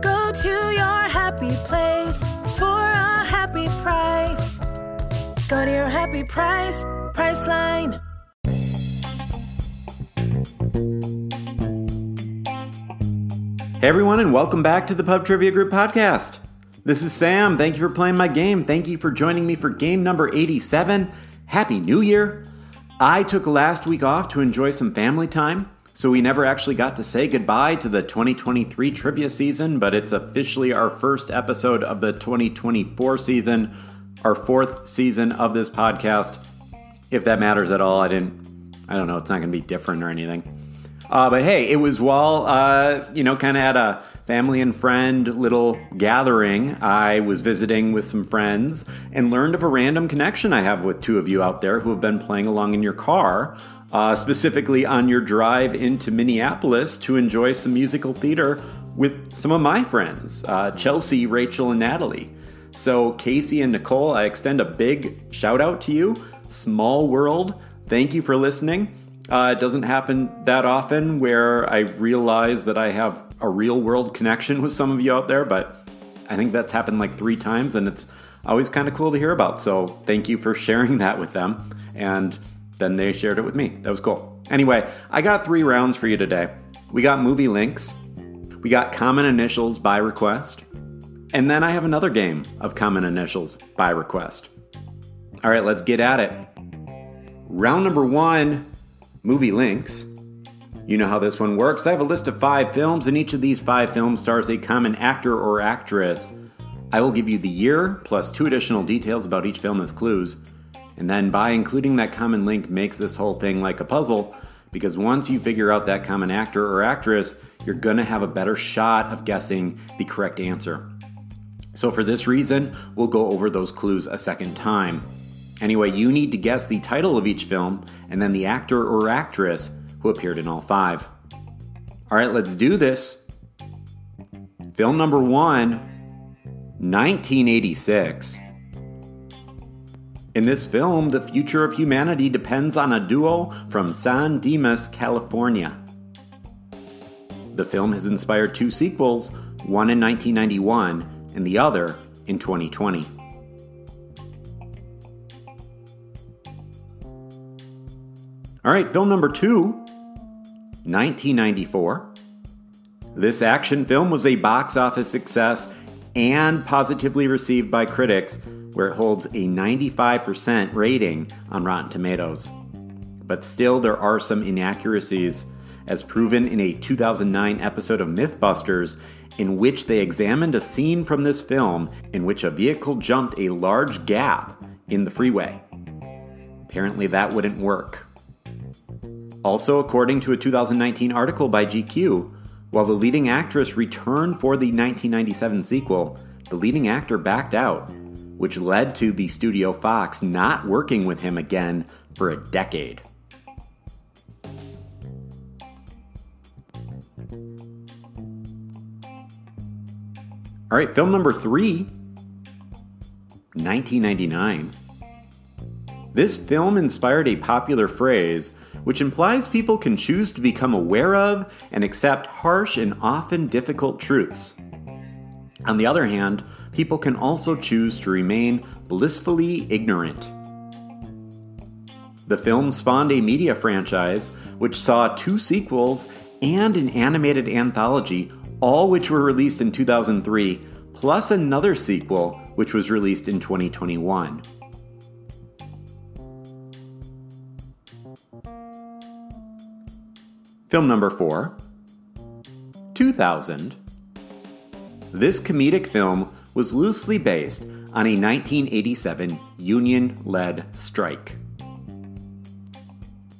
Go to your happy place for a happy price. Go to your happy price, Priceline. Hey everyone, and welcome back to the Pub Trivia Group podcast. This is Sam. Thank you for playing my game. Thank you for joining me for game number 87. Happy New Year. I took last week off to enjoy some family time, so we never actually got to say goodbye to the 2023 trivia season, but it's officially our first episode of the 2024 season, our fourth season of this podcast. If that matters at all, I don't know, it's not going to be different or anything. But hey, it was while, kind of at a family and friend little gathering, I was visiting with some friends and learned of a random connection I have with two of you out there who have been playing along in your car, specifically on your drive into Minneapolis to enjoy some musical theater with some of my friends, Chelsea, Rachel, and Natalie. So Casey and Nicole, I extend a big shout out to you. Small world. Thank you for listening. It doesn't happen that often where I realize that I have a real world connection with some of you out there, but I think that's happened like 3 times, and it's always kind of cool to hear about. So thank you for sharing that with them. And then they shared it with me. That was cool. Anyway, I got 3 rounds for you today. We got movie links. We got common initials by request. And then I have another game of common initials by request. All right, let's get at it. Round number 1. Movie links. You know how this one works. I have a list of 5 films, and each of these 5 films stars a common actor or actress. I will give you the year, plus 2 additional details about each film as clues. And then by including that common link makes this whole thing like a puzzle, because once you figure out that common actor or actress, you're going to have a better shot of guessing the correct answer. So for this reason, we'll go over those clues a second time. Anyway, you need to guess the title of each film and then the actor or actress who appeared in all 5. All right, let's do this. Film number 1, 1986. In this film, the future of humanity depends on a duo from San Dimas, California. The film has inspired 2 sequels, one in 1991 and the other in 2020. All right, film number 2, 1994. This action film was a box office success and positively received by critics, where it holds a 95% rating on Rotten Tomatoes. But still, there are some inaccuracies, as proven in a 2009 episode of Mythbusters, in which they examined a scene from this film in which a vehicle jumped a large gap in the freeway. Apparently, that wouldn't work. Also, according to a 2019 article by GQ, while the leading actress returned for the 1997 sequel, the leading actor backed out, which led to the studio Fox not working with him again for a decade. All right, film number 3, 1999. This film inspired a popular phrase, which implies people can choose to become aware of and accept harsh and often difficult truths. On the other hand, people can also choose to remain blissfully ignorant. The film spawned a media franchise, which saw 2 sequels and an animated anthology, all which were released in 2003, plus another sequel, which was released in 2021. Film number 4, 2000. This comedic film was loosely based on a 1987 union-led strike.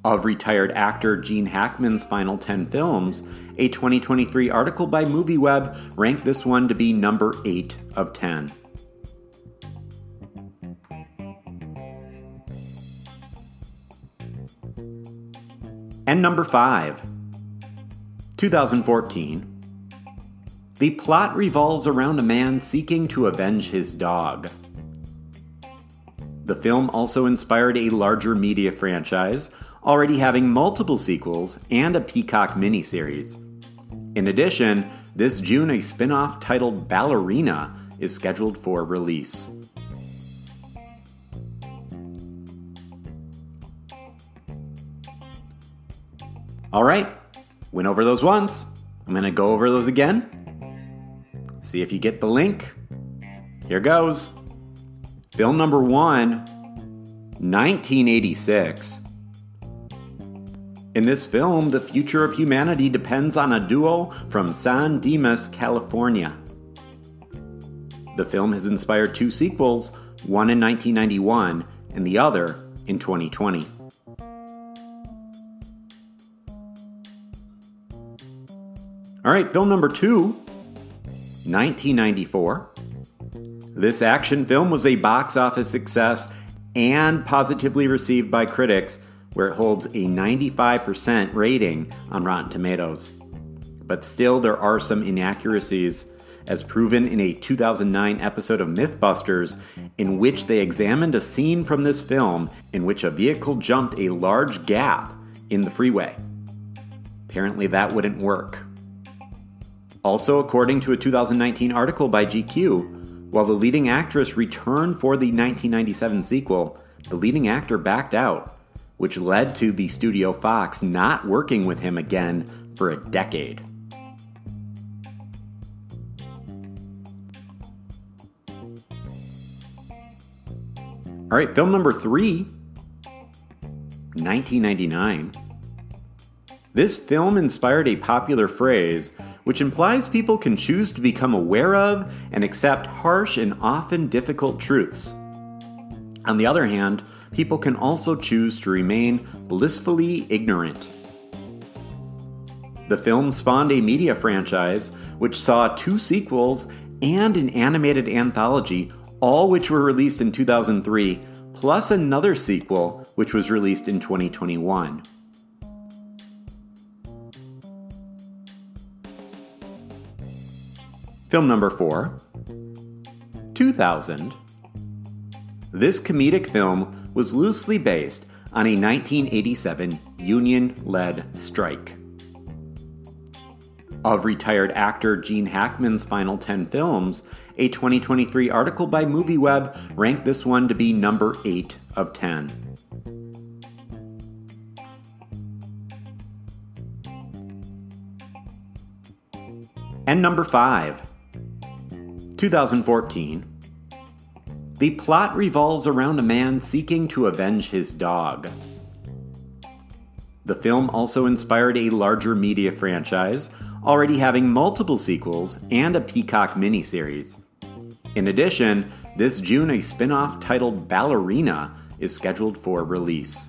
Of retired actor Gene Hackman's final 10 films, a 2023 article by MovieWeb ranked this one to be number 8 of 10. And number 5, 2014. The plot revolves around a man seeking to avenge his dog. The film also inspired a larger media franchise, already having multiple sequels and a Peacock miniseries. In addition, this June, a spin-off titled Ballerina is scheduled for release. All right, went over those once. I'm going to go over those again. See if you get the link. Here goes. Film number 1, 1986. In this film, the future of humanity depends on a duo from San Dimas, California. The film has inspired two sequels, one in 1991 and the other in 2020. All right, film number 2, 1994. This action film was a box office success and positively received by critics, where it holds a 95% rating on Rotten Tomatoes. But still, there are some inaccuracies, as proven in a 2009 episode of Mythbusters, in which they examined a scene from this film in which a vehicle jumped a large gap in the freeway. Apparently, that wouldn't work. Also, according to a 2019 article by GQ, while the leading actress returned for the 1997 sequel, the leading actor backed out, which led to the studio Fox not working with him again for a decade. All right, film number 3, 1999. This film inspired a popular phrase which implies people can choose to become aware of and accept harsh and often difficult truths. On the other hand, people can also choose to remain blissfully ignorant. The film spawned a media franchise which saw two sequels and an animated anthology, all which were released in 2003, plus another sequel which was released in 2021. Film number 4, 2000. This comedic film was loosely based on a 1987 union-led strike. Of retired actor Gene Hackman's final 10 films, a 2023 article by MovieWeb ranked this one to be number 8 of 10. And number 5. 2014. The plot revolves around a man seeking to avenge his dog. The film also inspired a larger media franchise, already having multiple sequels and a Peacock miniseries. In addition, this June, a spin-off titled Ballerina is scheduled for release.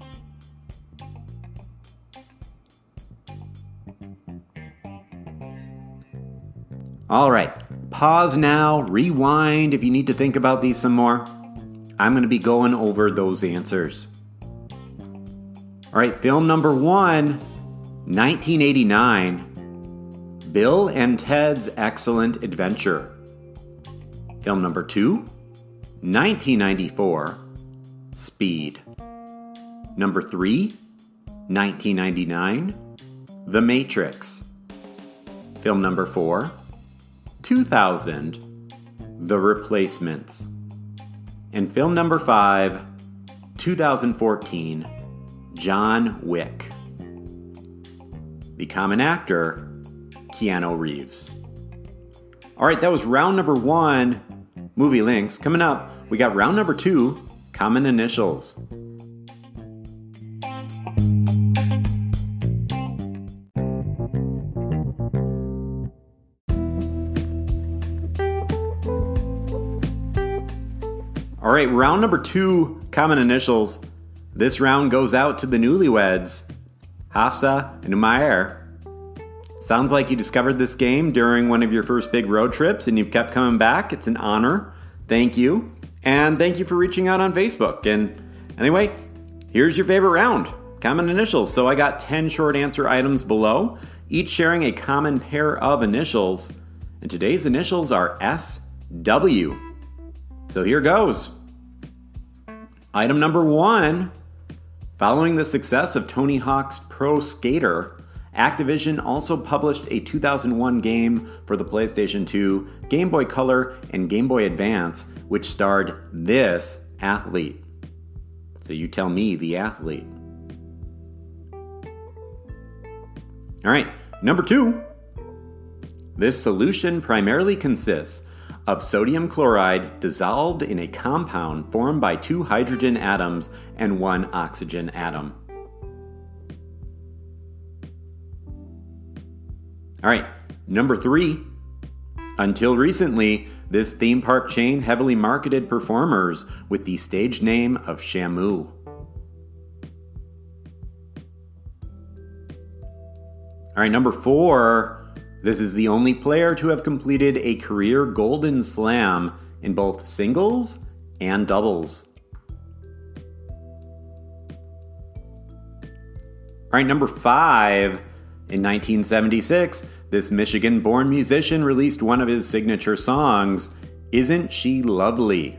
All right. Pause now, rewind if you need to think about these some more. I'm going to be going over those answers. All right, film number 1, 1989, Bill and Ted's Excellent Adventure. Film number 2, 1994, Speed. Number 3, 1999, The Matrix. Film number 4, 2000, The Replacements. And film number 5, 2014, John Wick. The common actor, Keanu Reeves. All right, that was round number 1, movie links. Coming up, we got round number 2, common initials. All right, round number 2, common initials. This round goes out to the newlyweds, Hafsa and Umair. Sounds like you discovered this game during one of your first big road trips and you've kept coming back. It's an honor. Thank you. And thank you for reaching out on Facebook. And anyway, here's your favorite round. common initials. So I got 10 short answer items below, each sharing a common pair of initials. And today's initials are SW. So here goes. Item number one. Following the success of Tony Hawk's Pro Skater, Activision also published a 2001 game for the PlayStation 2, Game Boy Color, and Game Boy Advance, which starred this athlete. So you tell me the athlete. All right, number two. This solution primarily consists of sodium chloride dissolved in a compound formed by two hydrogen atoms and one oxygen atom. All right, number three. Until recently, this theme park chain heavily marketed performers with the stage name of Shamu. All right, number four. This is the only player to have completed a career golden slam in both singles and doubles. All right, number five. In 1976, this Michigan-born musician released one of his signature songs, Isn't She Lovely?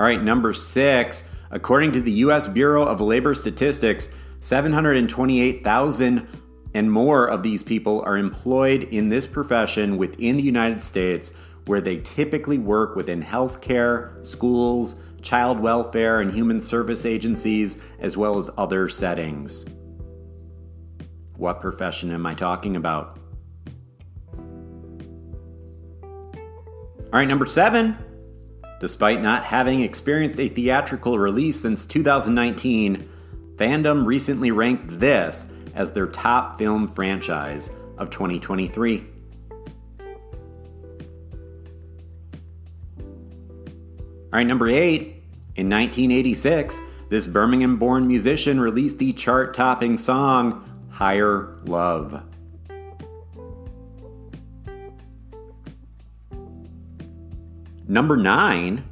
All right, number six. According to the U.S. Bureau of Labor Statistics, 728,000 and more of these people are employed in this profession within the United States, where they typically work within healthcare, schools, child welfare and human service agencies, as well as other settings. What profession am I talking about? All right, number seven. Despite not having experienced a theatrical release since 2019, Fandom recently ranked this as their top film franchise of 2023. All right, number eight. In 1986, this Birmingham-born musician released the chart-topping song, Higher Love. Number nine.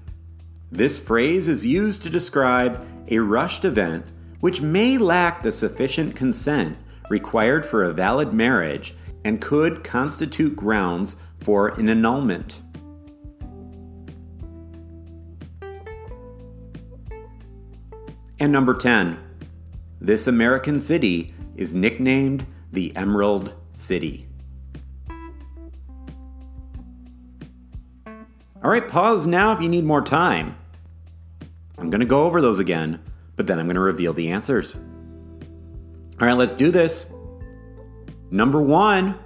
This phrase is used to describe a rushed event which may lack the sufficient consent required for a valid marriage and could constitute grounds for an annulment. And number 10, this American city is nicknamed the Emerald City. All right, pause now if you need more time. I'm going to go over those again, but then I'm going to reveal the answers. All right, let's do this. Number one,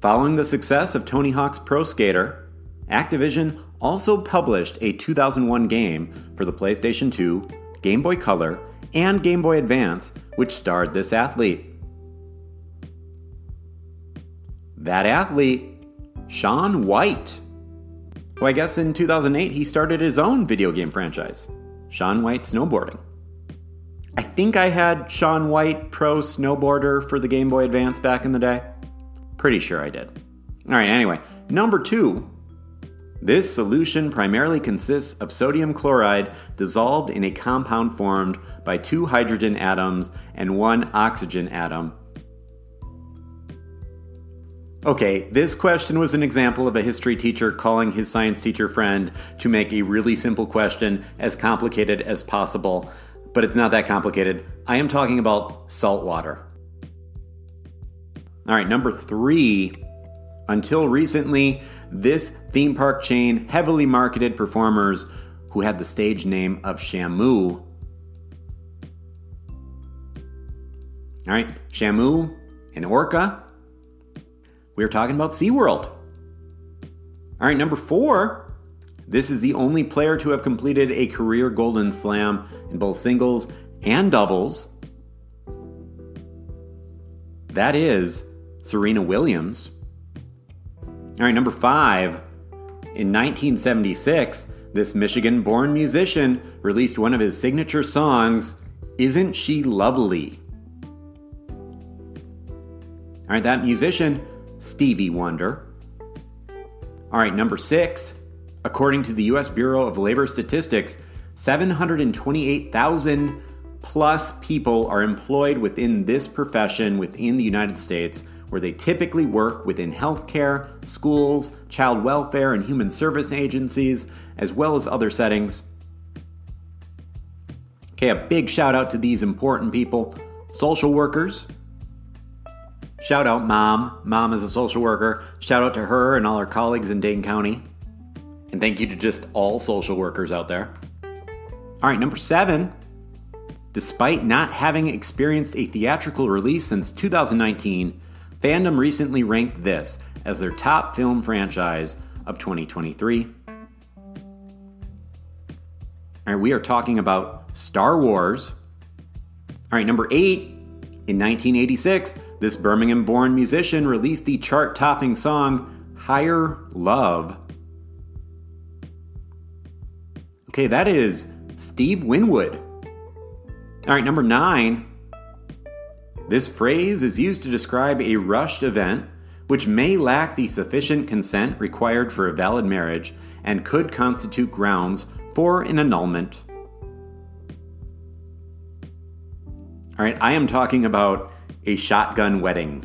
following the success of Tony Hawk's Pro Skater, Activision also published a 2001 game for the PlayStation 2, Game Boy Color, and Game Boy Advance, which starred this athlete. That athlete, Shaun White. Well, I guess in 2008, he started his own video game franchise, Shaun White Snowboarding. I think I had Shaun White Pro Snowboarder for the Game Boy Advance back in the day. Pretty sure I did. All right, anyway, number two. This solution primarily consists of sodium chloride dissolved in a compound formed by two hydrogen atoms and one oxygen atom. Okay, this question was an example of a history teacher calling his science teacher friend to make a really simple question as complicated as possible, but it's not that complicated. I am talking about salt water. All right, number three. Until recently, this theme park chain heavily marketed performers who had the stage name of Shamu. All right, Shamu and Orca. We're talking about SeaWorld. All right, number four. This is the only player to have completed a career golden slam in both singles and doubles. That is Serena Williams. All right, number five. In 1976, this Michigan-born musician released one of his signature songs, Isn't She Lovely? All right, that musician, Stevie Wonder. All right, number six. According to the U.S. Bureau of Labor Statistics, 728,000 plus people are employed within this profession within the United States, where they typically work within healthcare, schools, child welfare, and human service agencies, as well as other settings. Okay, a big shout out to these important people. Social workers. Shout out Mom. Mom is a social worker. Shout out to her and all her colleagues in Dane County. And thank you to just all social workers out there. All right, number 7. Despite not having experienced a theatrical release since 2019, Fandom recently ranked this as their top film franchise of 2023. All right, we are talking about Star Wars. All right, number 8, in 1986, this Birmingham-born musician released the chart-topping song, Higher Love. Okay, that is Steve Winwood. All right, number 9. This phrase is used to describe a rushed event, which may lack the sufficient consent required for a valid marriage and could constitute grounds for an annulment. All right, I am talking about a shotgun wedding.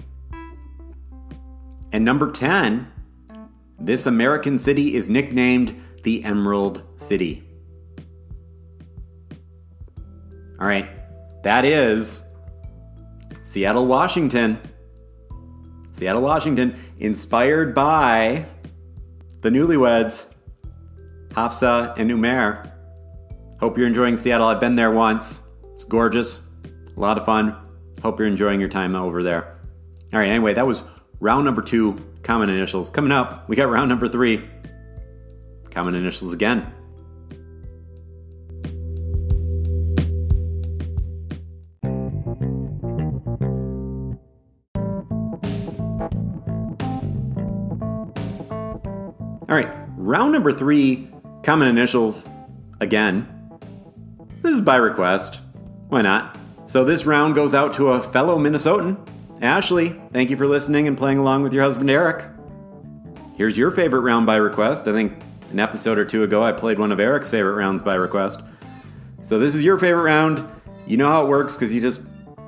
And number 10, this American city is nicknamed the Emerald City. All right, that is Seattle, Washington. Seattle, Washington, inspired by the newlyweds, Hafsa and Umair. Hope you're enjoying Seattle. I've been there once. It's gorgeous. A lot of fun. Hope you're enjoying your time over there. All right, anyway, that was round number 2, common initials. Coming up, we got round number 3, common initials again. All right, round number 3, common initials again. This is by request. Why not? So this round goes out to a fellow Minnesotan, Ashley. Thank you for listening and playing along with your husband, Eric. Here's your favorite round by request. I think an episode or 2 ago, I played one of Eric's favorite rounds by request. So this is your favorite round. You know how it works because you just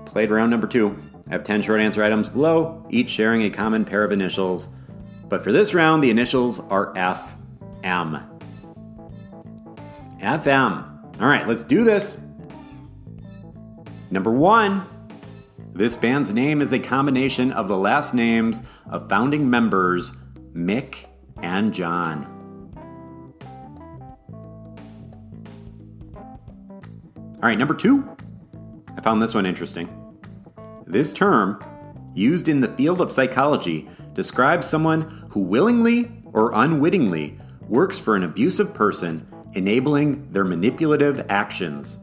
played round number 2. I have 10 short answer items below, each sharing a common pair of initials. But for this round, the initials are FM. FM. All right, let's do this. Number 1, this band's name is a combination of the last names of founding members Mick and John. All right, number 2. I found this one interesting. This term, used in the field of psychology, describes someone who willingly or unwittingly works for an abusive person, enabling their manipulative actions.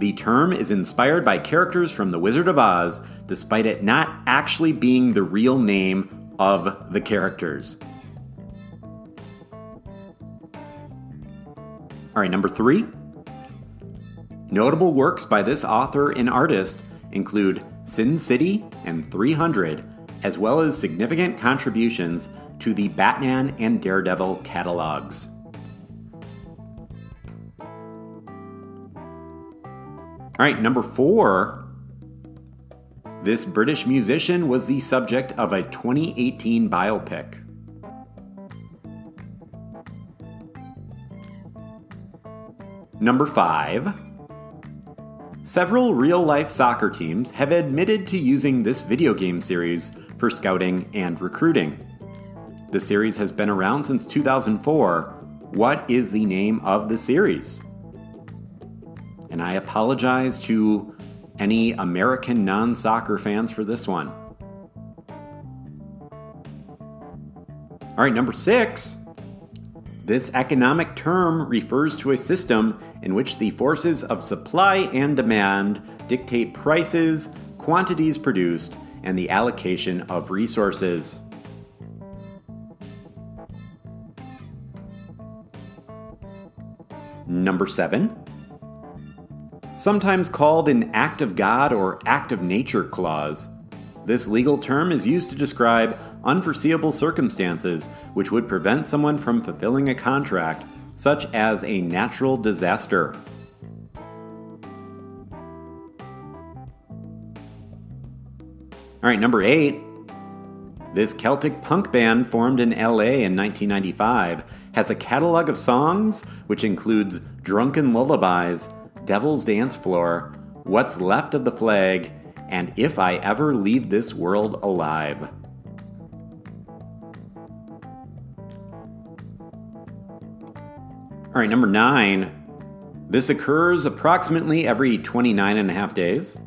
The term is inspired by characters from The Wizard of Oz, despite it not actually being the real name of the characters. All right, number 3. Notable works by this author and artist include Sin City and 300, as well as significant contributions to the Batman and Daredevil catalogs. All right, number 4. This British musician was the subject of a 2018 biopic. Number 5. Several real-life soccer teams have admitted to using this video game series for scouting and recruiting. The series has been around since 2004. What is the name of the series? And I apologize to any American non-soccer fans for this one. All right, number 6. This economic term refers to a system in which the forces of supply and demand dictate prices, quantities produced, and the allocation of resources. Number 7. Sometimes called an act of God or act of nature clause, This legal term is used to describe unforeseeable circumstances which would prevent someone from fulfilling a contract, such as a natural disaster. All right, number 8. This Celtic punk band formed in LA in 1995 has a catalog of songs which includes Drunken Lullabies, Devil's Dance Floor, What's Left of the Flag, and If I Ever Leave This World Alive. All right, number 9. This occurs approximately every 29 and a half days.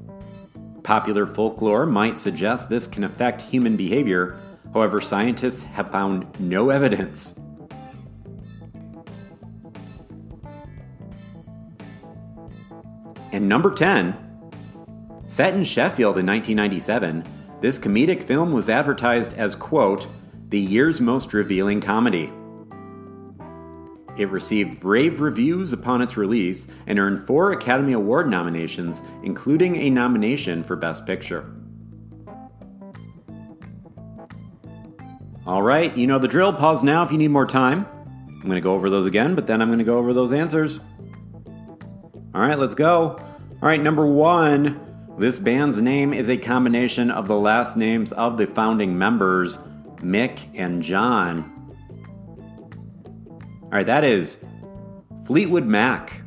Popular folklore might suggest this can affect human behavior. However, scientists have found no evidence. And number 10. Set in Sheffield in 1997, this comedic film was advertised as, quote, the year's most revealing comedy. It received rave reviews upon its release and earned 4 Academy Award nominations, including a nomination for Best Picture. All right, you know the drill. Pause now if you need more time. I'm going to go over those again, but then I'm going to go over those answers. All right, let's go. All right, number 1. This band's name is a combination of the last names of the founding members, Mick and John. All right, that is Fleetwood Mac.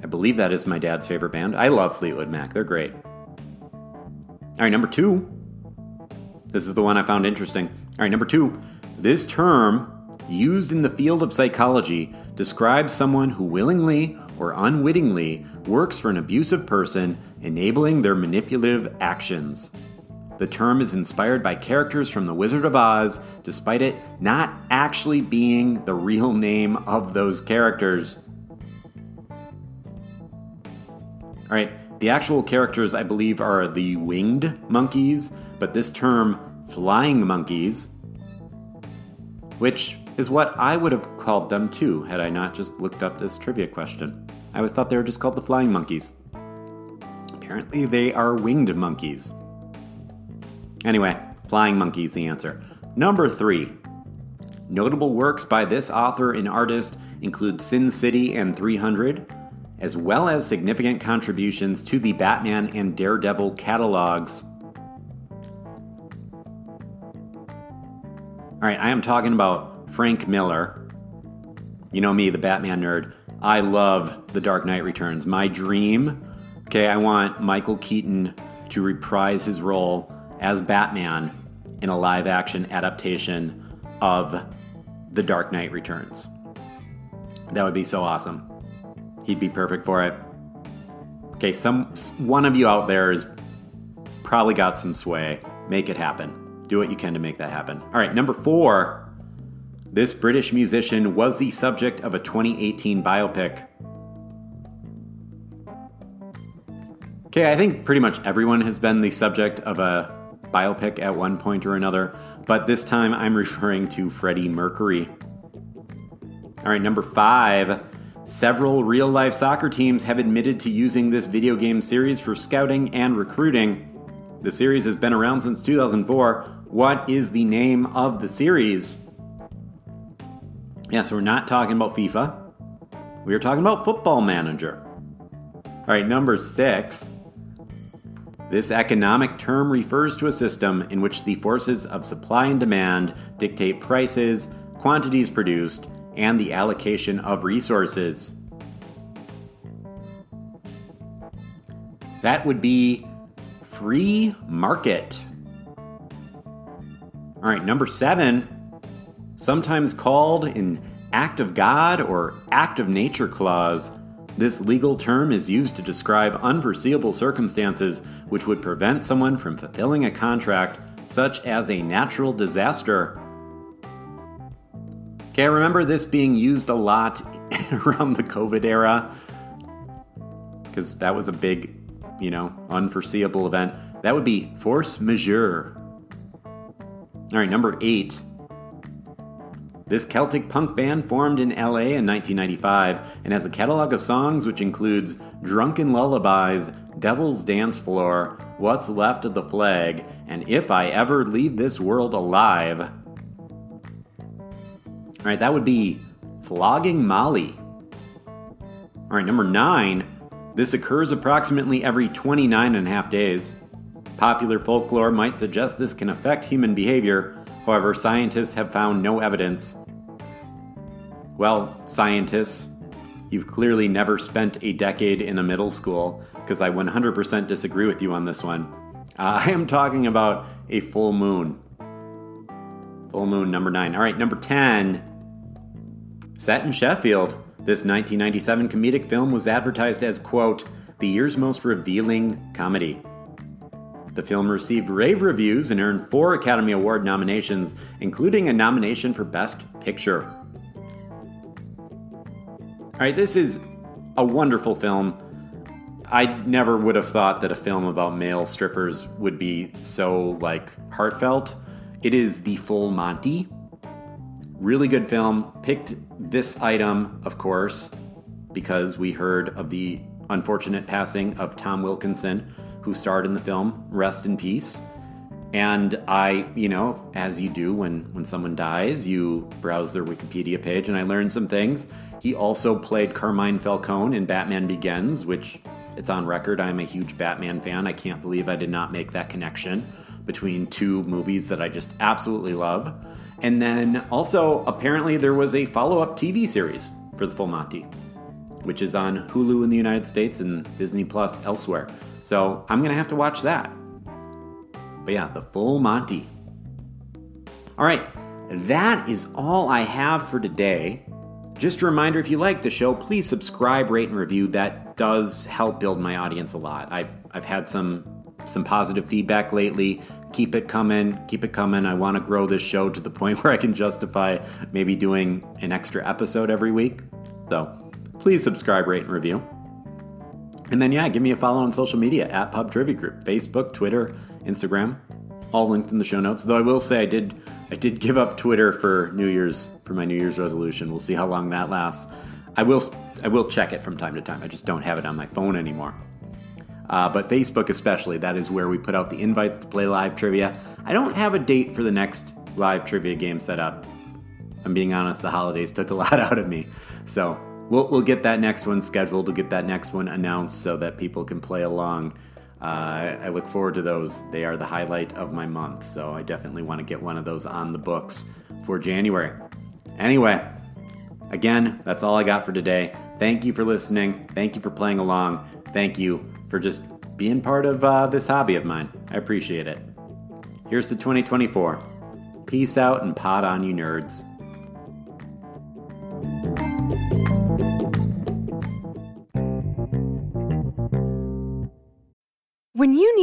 I believe that is my dad's favorite band. I love Fleetwood Mac. They're great. All right, number 2. This is the one I found interesting. All right, number 2. This term, used in the field of psychology, describes someone who willingly or unwittingly works for an abusive person, enabling their manipulative actions. The term is inspired by characters from The Wizard of Oz, despite it not actually being the real name of those characters. All right, the actual characters, I believe, are the winged monkeys, but this term, flying monkeys, which is what I would have called them too had I not just looked up this trivia question. I always thought they were just called the flying monkeys. Apparently, they are winged monkeys. Anyway, flying monkey is the answer. Number 3. Notable works by this author and artist include Sin City and 300, as well as significant contributions to the Batman and Daredevil catalogs. All right, I am talking about Frank Miller. You know me, the Batman nerd. I love The Dark Knight Returns. My dream, okay, I want Michael Keaton to reprise his role as Batman in a live-action adaptation of The Dark Knight Returns. That would be so awesome. He'd be perfect for it. Okay, one of you out there has probably got some sway. Make it happen. Do what you can to make that happen. All right, number 4. This British musician was the subject of a 2018 biopic. Okay, I think pretty much everyone has been the subject of a biopic at one point or another, but this time I'm referring to Freddie Mercury. All right, number 5. Several real-life soccer teams have admitted to using this video game series for scouting and recruiting. The series has been around since 2004. What is the name of the series? Yeah, so we're not talking about FIFA. We are talking about Football Manager. All right, number 6. This economic term refers to a system in which the forces of supply and demand dictate prices, quantities produced, and the allocation of resources. That would be free market. All right, number 7, sometimes called an act of God or act of nature clause. This legal term is used to describe unforeseeable circumstances which would prevent someone from fulfilling a contract, such as a natural disaster. Okay, I remember this being used a lot around the COVID era, because that was a big, unforeseeable event. That would be force majeure. All right, number 8. This Celtic punk band formed in LA in 1995 and has a catalog of songs which includes Drunken Lullabies, Devil's Dance Floor, What's Left of the Flag, and If I Ever Leave This World Alive. All right, that would be Flogging Molly. All right, number 9. This occurs approximately every 29 and a half days. Popular folklore might suggest this can affect human behavior. However, scientists have found no evidence. Well, scientists, you've clearly never spent a decade in a middle school, because I 100% disagree with you on this one. I am talking about a full moon. Full moon, number 9. All right, number 10. Set in Sheffield, this 1997 comedic film was advertised as, quote, the year's most revealing comedy. The film received rave reviews and earned 4 Academy Award nominations, including a nomination for Best Picture. All right, this is a wonderful film. I never would have thought that a film about male strippers would be so, heartfelt. It is The Full Monty. Really good film. Picked this item, of course, because we heard of the unfortunate passing of Tom Wilkinson, who starred in the film. Rest in peace. And I, as you do when someone dies, you browse their Wikipedia page, and I learned some things. He also played Carmine Falcone in Batman Begins, which... it's on record, I'm a huge Batman fan. I can't believe I did not make that connection between two movies that I just absolutely love. And then also, apparently, there was a follow-up TV series for The Full Monty, which is on Hulu in the United States and Disney Plus elsewhere. So I'm going to have to watch that. But yeah, The Full Monty. All right, that is all I have for today. Just a reminder, if you like the show, please subscribe, rate, and review. That does help build my audience a lot. I've had some positive feedback lately. Keep it coming. I want to grow this show to the point where I can justify maybe doing an extra episode every week. So please subscribe, rate, and review. And then, give me a follow on social media at PubTriviaGroup, Facebook, Twitter, Instagram. All linked in the show notes. Though I will say I did give up Twitter for my New Year's resolution. We'll see how long that lasts. I will check it from time to time. I just don't have it on my phone anymore. But Facebook especially, that is where we put out the invites to play live trivia. I don't have a date for the next live trivia game set up. I'm being honest, the holidays took a lot out of me. So we'll get that next one scheduled. We'll get that next one announced so that people can play along. I look forward to those. They are the highlight of my month, so I definitely want to get one of those on the books for January. Anyway, again, that's all I got for today. Thank you for listening. Thank you for playing along. Thank you for just being part of this hobby of mine. I appreciate it. Here's to 2024. Peace out and pod on, you nerds. When you